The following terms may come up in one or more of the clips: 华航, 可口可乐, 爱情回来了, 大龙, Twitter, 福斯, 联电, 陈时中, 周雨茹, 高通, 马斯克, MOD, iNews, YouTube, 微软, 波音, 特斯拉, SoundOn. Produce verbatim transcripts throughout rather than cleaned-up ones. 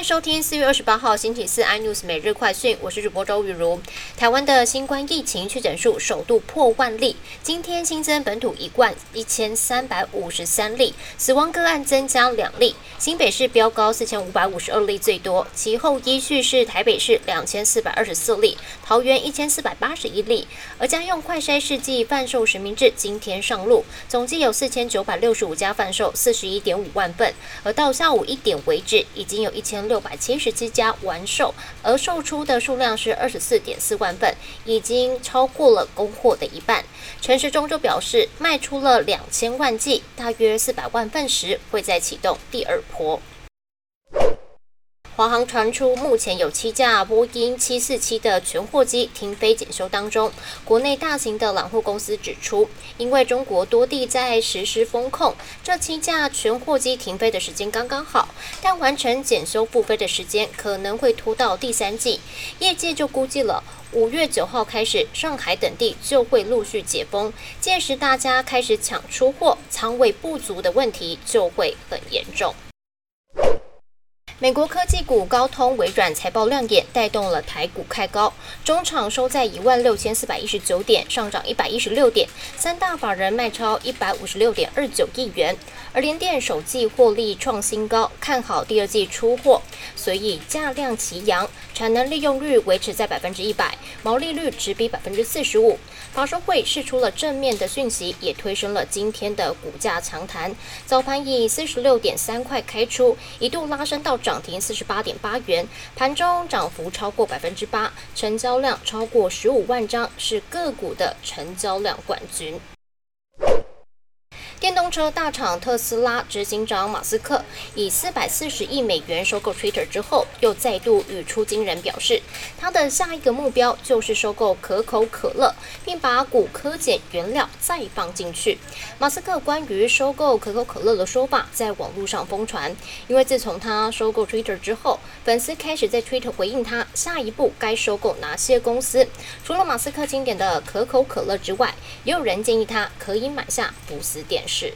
迎收听四月二十八号星期四 iNews 每日快讯，我是主播周雨茹。台湾的新冠疫情确诊数首度破万例，今天新增本土一万一千三百五十三例，死亡个案增加两例，新北市飙高四千五百五十二例最多，其后依序是台北市两千四百二十四例，桃园一千四百八十一例。而家用快筛试剂贩售实名制今天上路，总计有四千九百六十五家贩售四十一点五万份，而到下午一点为止，已经有一千。六百七十七家完售，而售出的数量是二十四点四万份，已经超过了供货的一半。陈时中就表示，卖出了两千万剂，大约四百万份时，会再启动第二波。华航传出，目前有七架波音七四七的全货机停飞检修当中。国内大型的揽货公司指出，因为中国多地在实施封控，这七架全货机停飞的时间刚刚好，但完成检修复飞的时间可能会拖到第三季。业界就估计了，五月九号开始，上海等地就会陆续解封，届时大家开始抢出货，仓位不足的问题就会很严重。美国科技股高通、微软财报亮眼，带动了台股开高，中场收在一万六千四百一十九点，上涨一百一十六点，三大法人卖超一百五十六点二九亿元。而联电首季获利创新高，看好第二季出货，所以价量齐扬，产能利用率维持在百分之一百，毛利率直逼百分之四十五。法说会释出了正面的讯息，也推升了今天的股价强弹。早盘以四十六点三块开出，一度拉升到涨。涨停四十八点八元，盘中涨幅超过百分之八，成交量超过十五万张，是个股的成交量冠军。电动车大厂特斯拉执行长马斯克以四百四十亿美元收购 Twitter 之后，又再度语出惊人，表示他的下一个目标就是收购可口可乐，并把古柯碱原料再放进去。马斯克关于收购可口可乐的说法在网络上疯传，因为自从他收购 Twitter 之后，粉丝开始在 Twitter 回应他下一步该收购哪些公司。除了马斯克经典的可口可乐之外，也有人建议他可以买下福斯电视。是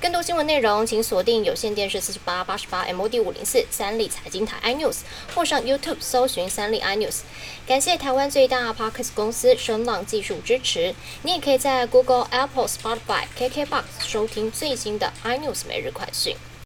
更多新闻内容，请锁定有线电视四十八、八十八、M O D 五零四三立财经台 iNews， 或上 YouTube 搜寻三立 iNews。感谢台湾最大 Podcast 公司声浪技术支持。你也可以在 Google、Apple、Spotify、K K box 收听最新的 iNews 每日快讯。